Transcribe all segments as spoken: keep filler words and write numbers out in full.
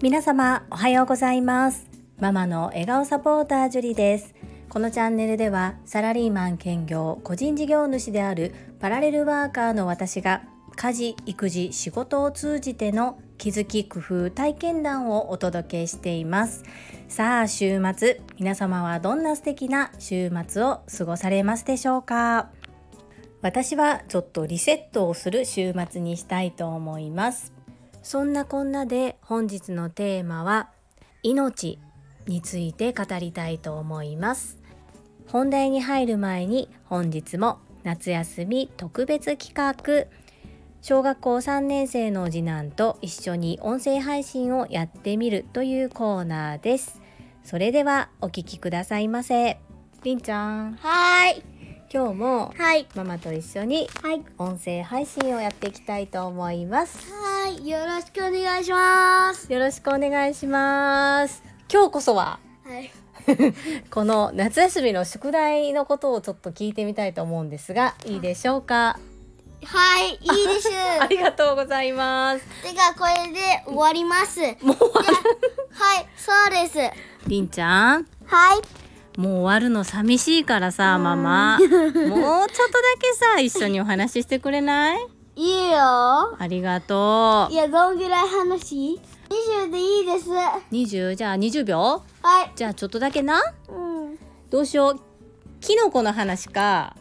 皆様おはようございます。ママの笑顔サポータージュリです。このチャンネルではサラリーマン兼業個人事業主であるパラレルワーカーの私が家事・育児・仕事を通じての気づき・工夫・体験談をお届けしています。さあ週末、皆様はどんな素敵な週末を過ごされますでしょうか。私はちょっとリセットをする週末にしたいと思います。そんなこんなで本日のテーマは命について語りたいと思います。本題に入る前に本日も夏休み特別企画、小学校さんねん生の次男と一緒に音声配信をやってみるというコーナーです。それではお聞きくださいませ。りんちゃん、はい、今日もママと一緒に音声配信をやっていきたいと思います。はい、よろしくお願いします。よろしくお願いします。今日こそは、はい、この夏休みの宿題のことをちょっと聞いてみたいと思うんですが、いいでしょうか。はい、いいです。ありがとうございます。てかこれで終わります。もう終わる。はい、そうです。りんちゃん。はい。もう終わるの寂しいからさ、ママ。もうちょっとだけさ、一緒にお話ししてくれない？いいよ。ありがとう。いや、どんぐらい話？にじゅうでいいです。にじゅう、じゃあにじゅうびょう？はい。じゃあちょっとだけな。うん。どうしよう。キノコの話か。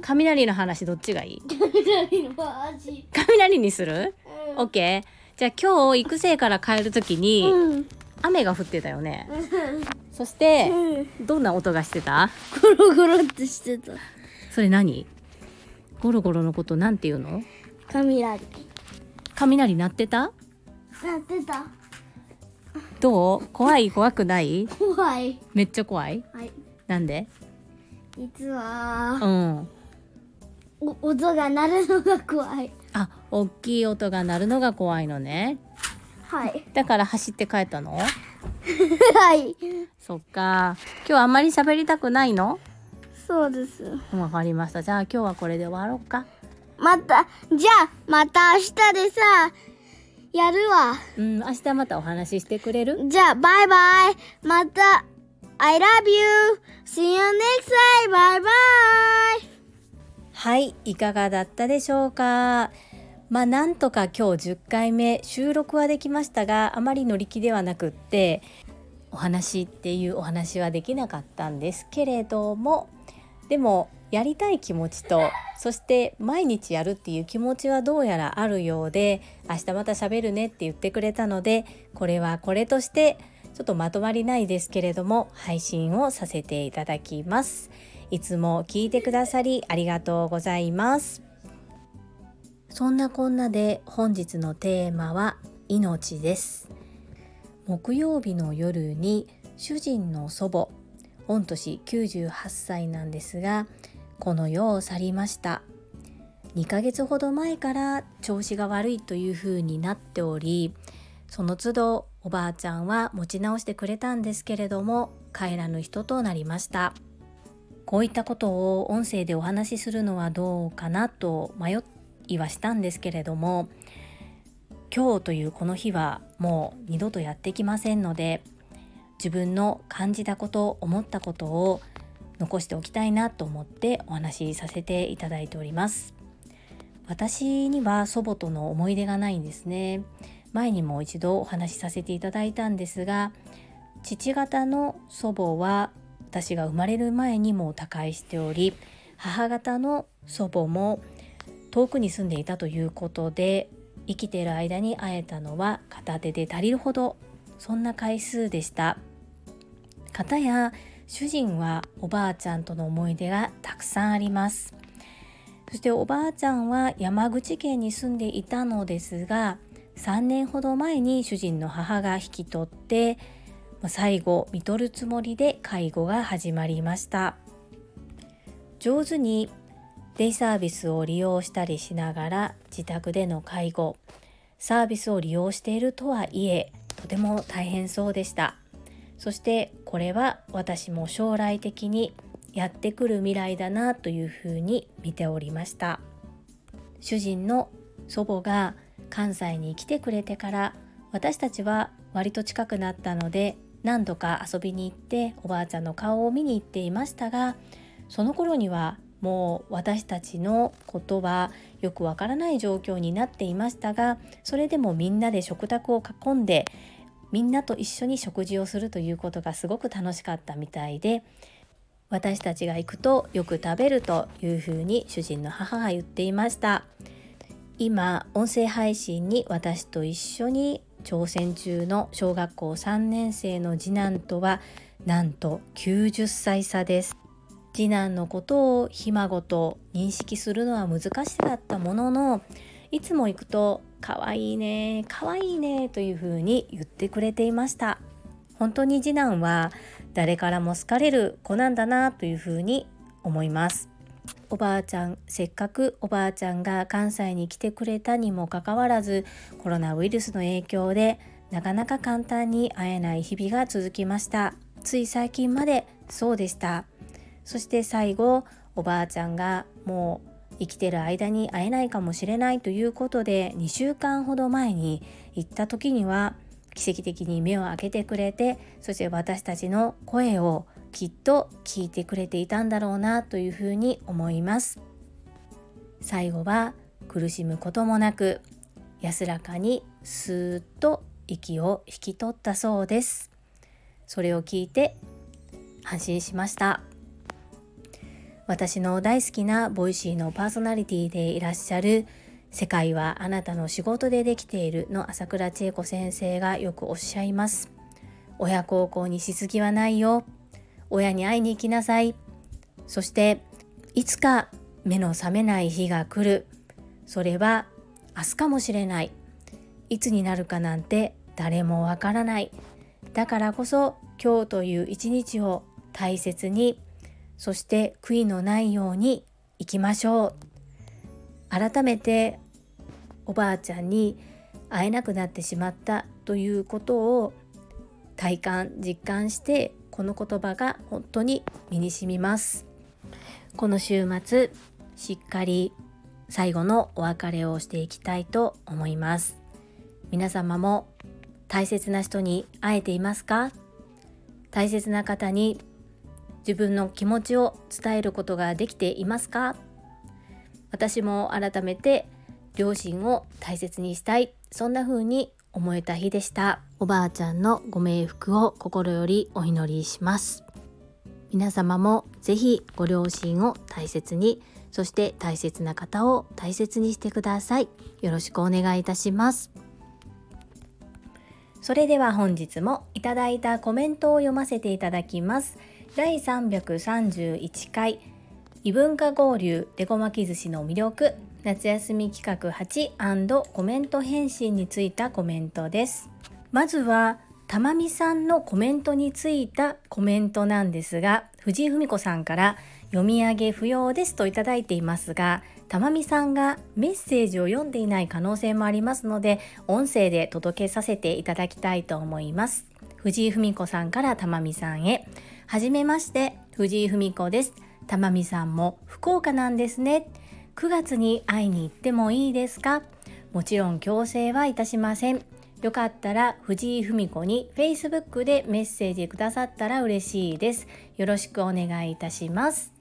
雷の話どっちがいい？雷の味。雷にする？オッケー。じゃあ今日育成から帰るときに、うん、雨が降ってたよね。うん、そして、うん、どんな音がしてた？ゴロゴロってしてた。それ何？ゴロゴロのことなんていうの？雷。雷鳴ってた？鳴ってた。どう？怖い？怖くない？怖い。めっちゃ怖い？はい。なんで？実は。うん。お音が鳴るのが怖い。あ、大きい音が鳴るのが怖いのね。はい。だから走って帰ったの？はい。そっか。今日あんまり喋りたくないの？そうです。わかりました。じゃあ今日はこれで終わろうか。また、じゃあまた明日でさ、やるわ。うん、明日またお話ししてくれる？じゃあバイバイ。また I love you. See you next time. Bye bye.はい、いかがだったでしょうか。まあなんとか今日じゅっかいめ収録はできましたが、あまり乗り気ではなくってお話っていうお話はできなかったんですけれども、でもやりたい気持ちと、そして毎日やるっていう気持ちはどうやらあるようで、明日また喋るねって言ってくれたので、これはこれとしてちょっとまとまりないですけれども配信をさせていただきます。いつも聞いてくださりありがとうございます。そんなこんなで本日のテーマは命です。木曜日の夜に主人の祖母、御年きゅうじゅうはっさいなんですが、この世を去りました。にかげつほど前から調子が悪いというふうになっており、その都度おばあちゃんは持ち直してくれたんですけれども、帰らぬ人となりました。こういったことを音声でお話しするのはどうかなと迷いはしたんですけれども、今日というこの日はもう二度とやってきませんので、自分の感じたこと、思ったことを残しておきたいなと思ってお話しさせていただいております。私には祖母との思い出がないんですね。前にも一度お話しさせていただいたんですが、父方の祖母は私が生まれる前にも他界しており、母方の祖母も遠くに住んでいたということで、生きている間に会えたのは片手で足りるほど、そんな回数でした。かたや主人はおばあちゃんとの思い出がたくさんあります。そしておばあちゃんは山口県に住んでいたのですが、さんねんほど前に主人の母が引き取って最後看取るつもりで介護が始まりました。上手にデイサービスを利用したりしながら、自宅での介護サービスを利用しているとはいえ、とても大変そうでした。そしてこれは私も将来的にやってくる未来だなというふうに見ておりました。主人の祖母が関西に来てくれてから私たちは割と近くなったので、何度か遊びに行っておばあちゃんの顔を見に行っていましたが、その頃にはもう私たちのことはよくわからない状況になっていましたが、それでもみんなで食卓を囲んでみんなと一緒に食事をするということがすごく楽しかったみたいで、私たちが行くとよく食べるというふうに主人の母が言っていました。今音声配信に私と一緒に挑戦中の小学校さんねん生の次男とはなんときゅうじゅっさい差です。次男のことをひ孫と認識するのは難しさだったものの、いつも行くとかわいいねかわいいねというふうに言ってくれていました。本当に次男は誰からも好かれる子なんだなというふうに思います。おばあちゃん、せっかくおばあちゃんが関西に来てくれたにもかかわらず、コロナウイルスの影響でなかなか簡単に会えない日々が続きました。つい最近までそうでした。そして最後、おばあちゃんがもう生きてる間に会えないかもしれないということでにしゅうかんほど前に行った時には奇跡的に目を開けてくれて、そして私たちの声をきっと聞いてくれていたんだろうなというふうに思います。最後は苦しむこともなく安らかにスーッと息を引き取ったそうです。それを聞いて安心しました。私の大好きなボイシーのパーソナリティでいらっしゃる世界はあなたの仕事でできているの朝倉千恵子先生がよくおっしゃいます。親孝行にしすぎはないよ、親に会いに行きなさい、そしていつか目の覚めない日が来る、それは明日かもしれない、いつになるかなんて誰もわからない、だからこそ今日という一日を大切に、そして悔いのないように生きましょう。改めておばあちゃんに会えなくなってしまったということを体感実感して、この言葉が本当に身に染みます。この週末しっかり最後のお別れをしていきたいと思います。皆様も大切な人に会えていますか？大切な方に自分の気持ちを伝えることができていますか？私も改めて両親を大切にしたい、そんな風に思えた日でした。おばあちゃんのご冥福を心よりお祈りします。皆様もぜひご両親を大切に、そして大切な方を大切にしてください。よろしくお願いいたします。それでは本日もいただいたコメントを読ませていただきます。第さんびゃくさんじゅういちかい異文化交流デコ巻き寿司の魅力夏休み企画 はち& コメント返信についたコメントです。まずはたまみさんのコメントについたコメントなんですが、藤井文子さんから読み上げ不要ですといただいていますが、たまみさんがメッセージを読んでいない可能性もありますので音声で届けさせていただきたいと思います。藤井文子さんからたまみさんへ、はじめまして藤井文子です。たまみさんも福岡なんですね。くがつに会いに行ってもいいですか？もちろん強制はいたしません。よかったら藤井文子に Facebook でメッセージくださったら嬉しいです。よろしくお願いいたします。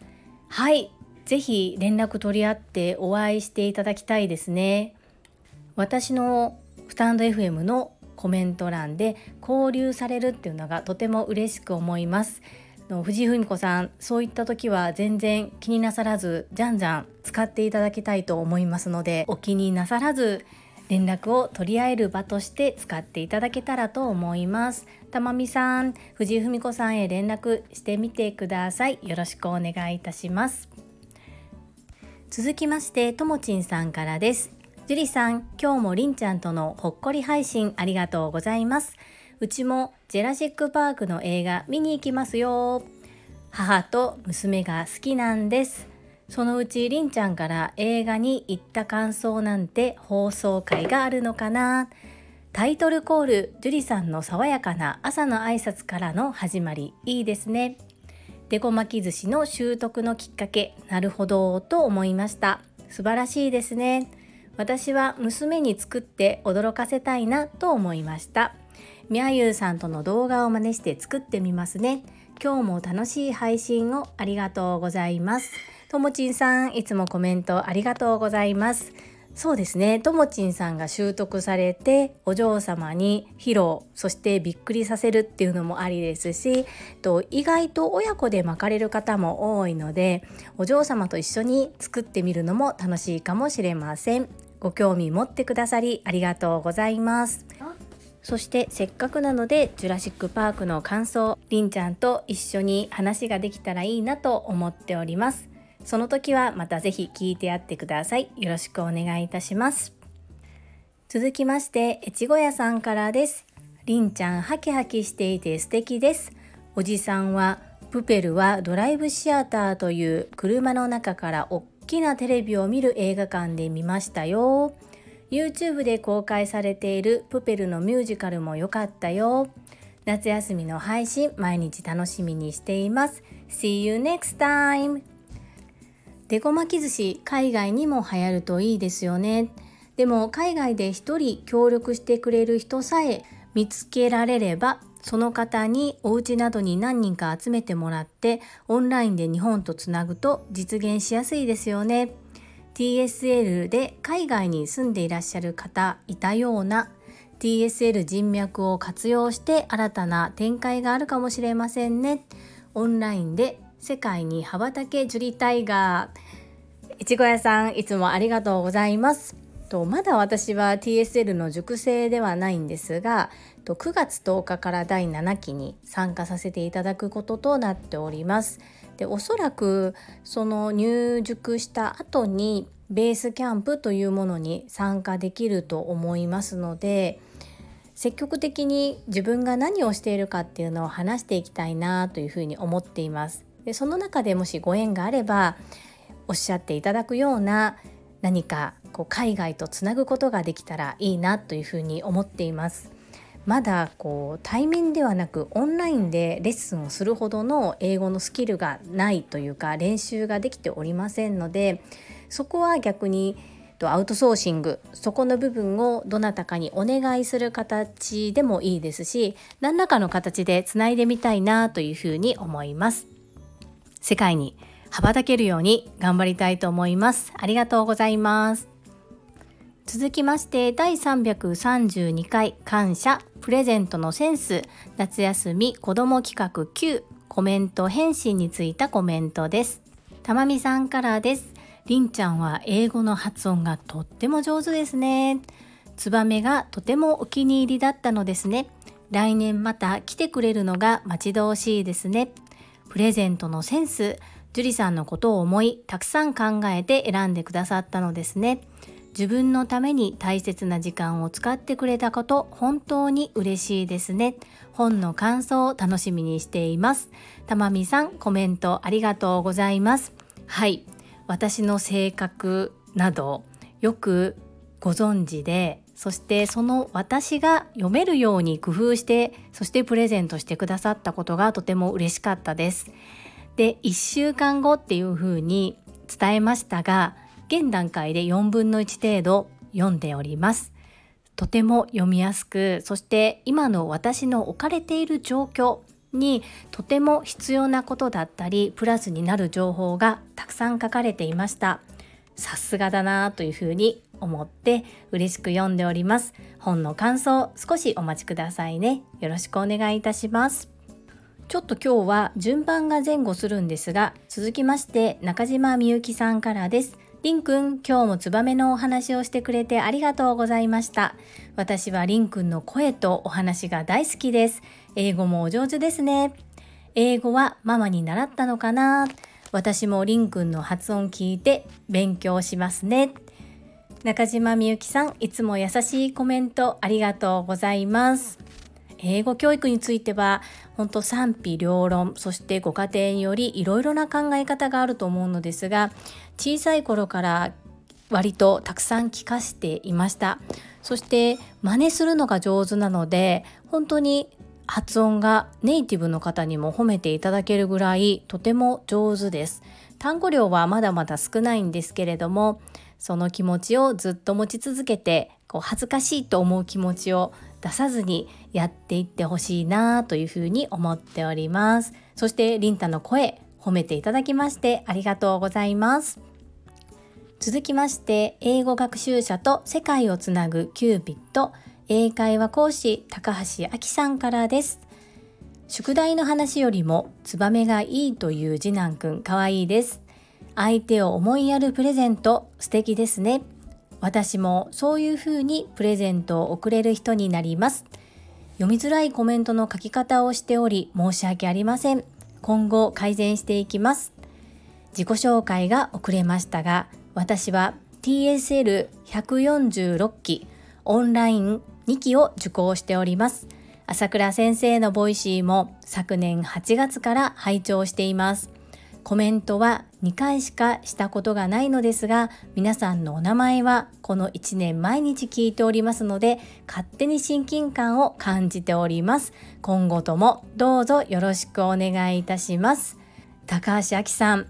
はい、ぜひ連絡取り合ってお会いしていただきたいですね。私のスタンド エフエム のコメント欄で交流されるっていうのがとても嬉しく思います。藤井文子さん、そういった時は全然気になさらずじゃんじゃん使っていただきたいと思いますので、お気になさらず連絡を取り合える場として使っていただけたらと思います。たまみさん、藤井文子さんへ連絡してみてください。よろしくお願いいたします。続きましてともちんさんからです。ジュリさん、今日もりんちゃんとのほっこり配信ありがとうございます。うちもジェラシックパークの映画見に行きますよ。母と娘が好きなんです。そのうちりんちゃんから映画に行った感想なんて放送回があるのかな。タイトルコール、ジュリさんの爽やかな朝の挨拶からの始まり、いいですね。デコ巻き寿司の習得のきっかけ、なるほどと思いました。素晴らしいですね。私は娘に作って驚かせたいなと思いました。みやゆうさんとの動画を真似して作ってみますね。今日も楽しい配信をありがとうございます。ともちんさん、いつもコメントありがとうございます。そうですね、ともちんさんが習得されてお嬢様に披露、そしてびっくりさせるっていうのもありですし、と意外と親子で巻かれる方も多いので、お嬢様と一緒に作ってみるのも楽しいかもしれません。ご興味持ってくださりありがとうございます。そしてせっかくなのでジュラシックパークの感想、りんちゃんと一緒に話ができたらいいなと思っております。その時はまたぜひ聞いてやってください。よろしくお願いいたします。続きまして、えちごやさんからです。りんちゃん、ハキハキしていて素敵です。おじさんは、プペルはドライブシアターという車の中から大きなテレビを見る映画館で見ましたよ。YouTube で公開されているプペルのミュージカルも良かったよ。夏休みの配信、毎日楽しみにしています。See you next time!でこ巻き寿司、海外にも流行るといいですよね。でも海外で一人協力してくれる人さえ見つけられれば、その方にお家などに何人か集めてもらってオンラインで日本とつなぐと実現しやすいですよね。 ティーエスエル で海外に住んでいらっしゃる方いたような、 ティーエスエル 人脈を活用して新たな展開があるかもしれませんね。オンラインで世界に羽ばたけジュリタイガー。いちごやさん、いつもありがとうございます。とまだ私は ティーエスエル の塾生ではないんですが、とくがつとおかからだいななきに参加させていただくこととなっております。でおそらくその入塾した後にベースキャンプというものに参加できると思いますので、積極的に自分が何をしているかっていうのを話していきたいなというふうに思っています。でその中でもしご縁があればおっしゃっていただくような、何かこう海外とつなぐことができたらいいなというふうに思っています。まだこう対面ではなくオンラインでレッスンをするほどの英語のスキルがないというか、練習ができておりませんので、そこは逆にアウトソーシング、そこの部分をどなたかにお願いする形でもいいですし、何らかの形でつないでみたいなというふうに思います。世界に羽ばたけるように頑張りたいと思います。ありがとうございます。続きましてだいさんびゃくさんじゅうにかい感謝プレゼントのセンス夏休み子ども企画きゅう、コメント返信についたコメントです。たまみさんからです。りんちゃんは英語の発音がとっても上手ですね。ツバメがとてもお気に入りだったのですね。来年また来てくれるのが待ち遠しいですね。プレゼントのセンス、ジュリさんのことを思い、たくさん考えて選んでくださったのですね。自分のために大切な時間を使ってくれたこと、本当に嬉しいですね。本の感想を楽しみにしています。たまみさん、コメントありがとうございます。はい、私の性格などよくご存知で、そしてその私が読めるように工夫して、そしてプレゼントしてくださったことがとても嬉しかったです。で、いっしゅうかんごっていうふうに伝えましたが、現段階でよんぶんのいち程度読んでおります。とても読みやすく、そして今の私の置かれている状況にとても必要なことだったり、プラスになる情報がたくさん書かれていました。さすがだなというふうに思って嬉しく読んでおります。本の感想少しお待ちくださいね。よろしくお願いいたします。ちょっと今日は順番が前後するんですが、続きまして中島みゆきさんからです。りんくん、今日もツバメのお話をしてくれてありがとうございました。私はりんくんの声とお話が大好きです。英語もお上手ですね。英語はママに習ったのかな。私もりんくんの発音聞いて勉強しますね。中島みゆきさん、いつも優しいコメントありがとうございます。英語教育については本当賛否両論、そしてご家庭によりいろいろな考え方があると思うのですが、小さい頃から割とたくさん聞かせていました。そして真似するのが上手なので、本当に発音がネイティブの方にも褒めていただけるぐらいとても上手です。単語量はまだまだ少ないんですけれども、その気持ちをずっと持ち続けて、こう恥ずかしいと思う気持ちを出さずにやっていってほしいなというふうに思っております。そしてりんたの声褒めていただきましてありがとうございます。続きまして、英語学習者と世界をつなぐキューピッド英会話講師高橋亜希さんからです。宿題の話よりもツバメがいいという次男くんかわいいです。相手を思いやるプレゼント素敵ですね。私もそういう風にプレゼントを贈れる人になります。読みづらいコメントの書き方をしており申し訳ありません。今後改善していきます。自己紹介が遅れましたが、私は ティーエスエルひゃくよんじゅうろっきオンラインにきを受講しております。朝倉先生のボイシーも昨年はちがつから拝聴しています。コメントはにかいしかしたことがないのですが、皆さんのお名前はこのいちねん毎日聞いておりますので、勝手に親近感を感じております。今後ともどうぞよろしくお願いいたします。高橋亜希さん、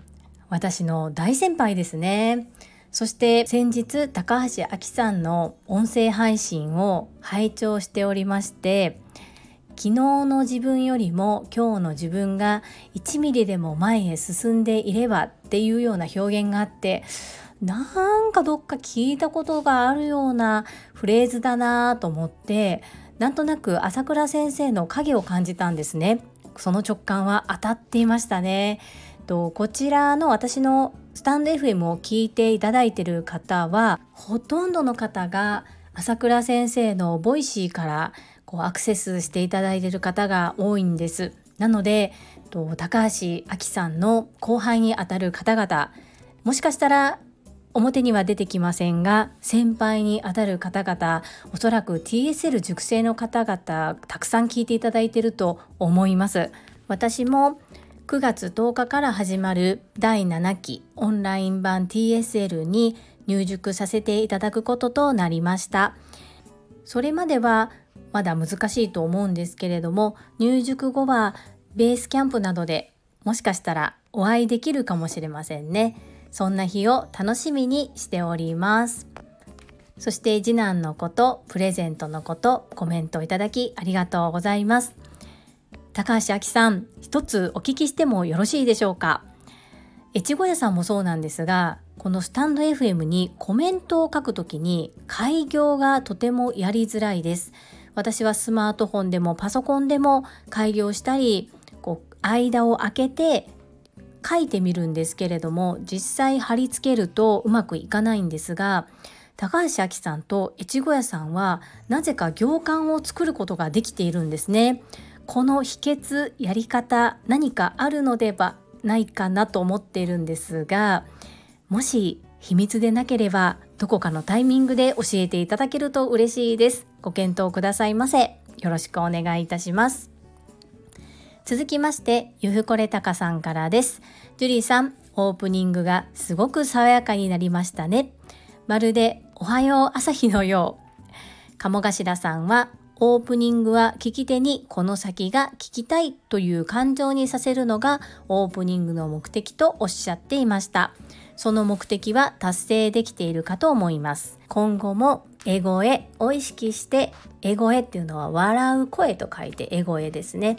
私の大先輩ですね。そして先日、高橋亜希さんの音声配信を拝聴しておりまして、昨日の自分よりも今日の自分がいちミリでも前へ進んでいればっていうような表現があって、なんかどっか聞いたことがあるようなフレーズだなと思って、なんとなく朝倉先生の影を感じたんですね。その直感は当たっていましたね。とこちらの私のスタンド エフエム を聞いていただいている方はほとんどの方が朝倉先生のボイシーからこうアクセスしていただいている方が多いんです。なのでと高橋亜希さんの後輩にあたる方々、もしかしたら表には出てきませんが先輩にあたる方々、おそらく ティーエスエル 塾生の方々たくさん聞いていただいていると思います。私もくがつとおかから始まるだいななきオンライン版 ティーエスエル に入塾させていただくこととなりました。それまではまだ難しいと思うんですけれども、入塾後はベースキャンプなどでもしかしたらお会いできるかもしれませんね。そんな日を楽しみにしております。そして次男のこと、プレゼントのこと、コメントいただきありがとうございます。高橋亜希さん、一つお聞きしてもよろしいでしょうか。越後屋さんもそうなんですが、このスタンド エフエム にコメントを書くときに開業がとてもやりづらいです。私はスマートフォンでもパソコンでも開業したり、こう間を空けて書いてみるんですけれども、実際貼り付けるとうまくいかないんですが、高橋亜希さんと越後屋さんはなぜか行間を作ることができているんですね。この秘訣、やり方、何かあるのではないかなと思っているんですが、もし秘密でなければどこかのタイミングで教えていただけると嬉しいです。ご検討くださいませ。よろしくお願いいたします。続きまして、ゆふこれたかさんからです。ジュリーさん、オープニングがすごく爽やかになりましたね。まるでおはよう朝日のよう。鴨頭さんは、オープニングは聞き手にこの先が聞きたいという感情にさせるのがオープニングの目的とおっしゃっていました。その目的は達成できているかと思います。今後もエゴエを意識して、エゴエっていうのは笑う声と書いてエゴエですね。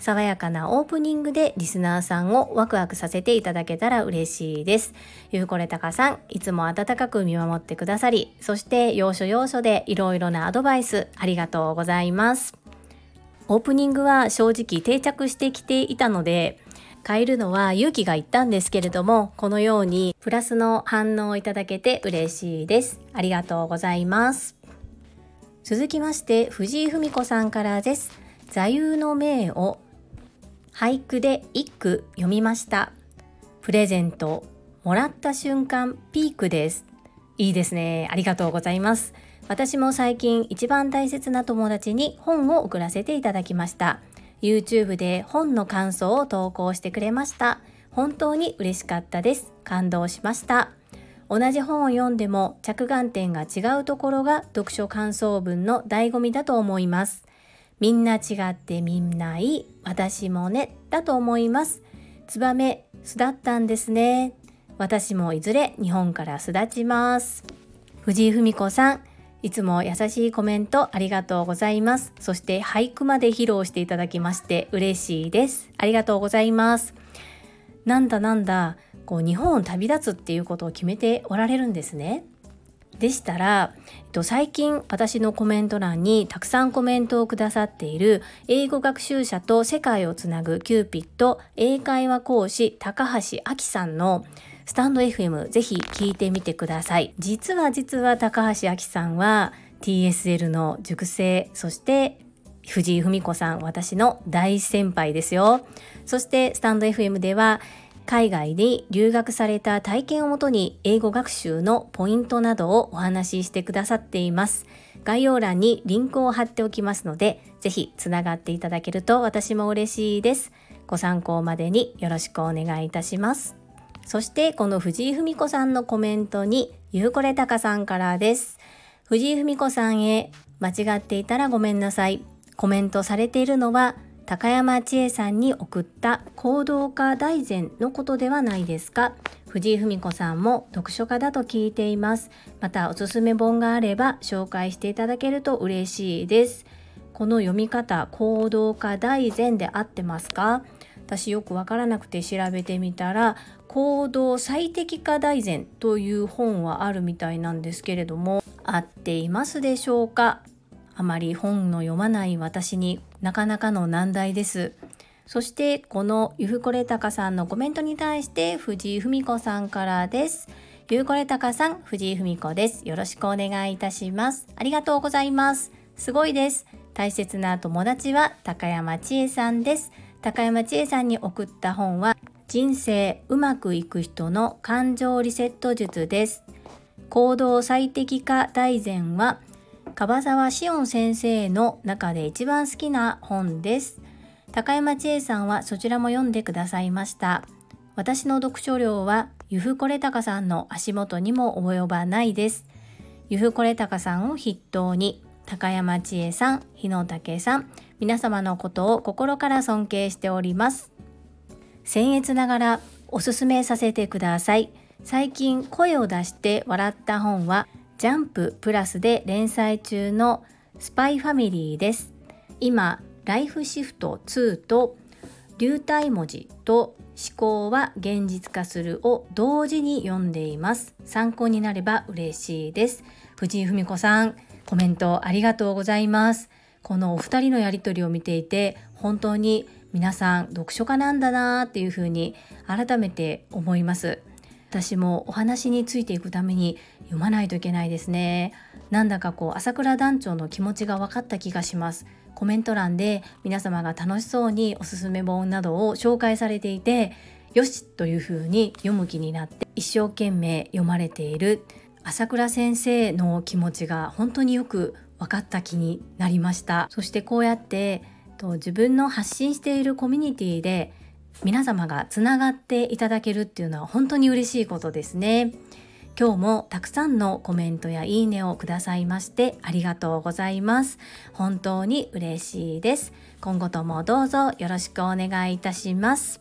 爽やかなオープニングでリスナーさんをワクワクさせていただけたら嬉しいです。ゆうこれたかさん、いつも温かく見守ってくださり、そして要所要所でいろいろなアドバイスありがとうございます。オープニングは正直定着してきていたので変えるのは勇気がいったんですけれども、このようにプラスの反応をいただけて嬉しいです。ありがとうございます。続きまして、藤井文子さんからです。座右の銘を俳句で一句読みました。プレゼントもらった瞬間ピークです。いいですね。ありがとうございます。私も最近一番大切な友達に本を送らせていただきました。YouTube で本の感想を投稿してくれました。本当に嬉しかったです。感動しました。同じ本を読んでも着眼点が違うところが読書感想文の醍醐味だと思います。みんな違ってみんないい、私もねだと思います。ツバメ巣立ったんですね。私もいずれ日本から巣立ちます。藤井文子さん、いつも優しいコメントありがとうございます。そして俳句まで披露していただきまして嬉しいです。ありがとうございます。なんだなんだ、こう日本を旅立つっていうことを決めておられるんですね。でしたら、えっと、最近私のコメント欄にたくさんコメントをくださっている英語学習者と世界をつなぐキューピッド英会話講師高橋亜紀さんのスタンド エフエム ぜひ聞いてみてください。実は実は高橋亜紀さんは ティーエスエル の塾生、そして藤井文子さん、私の大先輩ですよ。そしてスタンド エフエム では海外に留学された体験をもとに英語学習のポイントなどをお話ししてくださっています。概要欄にリンクを貼っておきますので、ぜひつながっていただけると私も嬉しいです。ご参考までによろしくお願いいたします。そしてこの藤井文子さんのコメントにゆうこれたかさんからです。藤井文子さんへ、間違っていたらごめんなさい。コメントされているのは高山千恵さんに送った行動家大全のことではないですか。藤井文子さんも読書家だと聞いています。またおすすめ本があれば紹介していただけると嬉しいです。この読み方、行動家大全で合ってますか？私よくわからなくて調べてみたら、行動最適化大全という本はあるみたいなんですけれども、合っていますでしょうか？あまり本の読まない私になかなかの難題です。そしてこのゆふこれたかさんのコメントに対して藤井文子さんからです。ゆふこれたかさん、藤井文子です。よろしくお願いいたします。ありがとうございます。すごいです。大切な友達は高山千恵さんです。高山千恵さんに送った本は人生うまくいく人の感情リセット術です。行動最適化大全は樺沢紫音先生の中で一番好きな本です。高山千恵さんはそちらも読んでくださいました。私の読書量はゆふこれたかさんの足元にも及ばないです。ゆふこれたかさんを筆頭に高山千恵さん、日野武さん、皆様のことを心から尊敬しております。僭越ながらおすすめさせてください。最近声を出して笑った本はジャンププラスで連載中のスパイファミリーです。今、ライフシフトツーと流体文字と思考は現実化するを同時に読んでいます。参考になれば嬉しいです。藤井文子さん、コメントありがとうございます。このお二人のやりとりを見ていて、本当に皆さん読書家なんだなっていうふうに改めて思います。私もお話についていくために読まないといけないですね。なんだかこう朝倉団長の気持ちが分かった気がします。コメント欄で皆様が楽しそうにおすすめ本などを紹介されていて、よしというふうに読む気になって一生懸命読まれている朝倉先生の気持ちが本当によく分かった気になりました。そしてこうやってと自分の発信しているコミュニティで皆様がつながっていただけるっていうのは本当に嬉しいことですね。今日もたくさんのコメントやいいねをくださいましてありがとうございます。本当に嬉しいです。今後ともどうぞよろしくお願いいたします。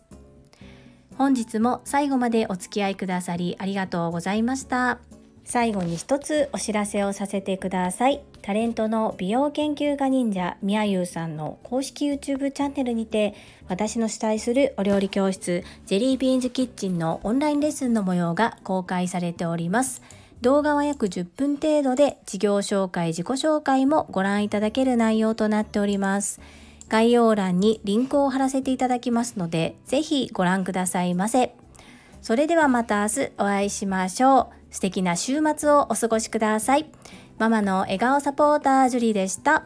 本日も最後までお付き合いくださりありがとうございました。最後に一つお知らせをさせてください。タレントの美容研究家忍者みやゆうさんの公式 YouTube チャンネルにて、私の主催するお料理教室ジェリービーンズキッチンのオンラインレッスンの模様が公開されております。動画は約じゅっぷん程度で、事業紹介、自己紹介もご覧いただける内容となっております。概要欄にリンクを貼らせていただきますので、ぜひご覧くださいませ。それではまた明日お会いしましょう。素敵な週末をお過ごしください。ママの笑顔サポータージュリでした。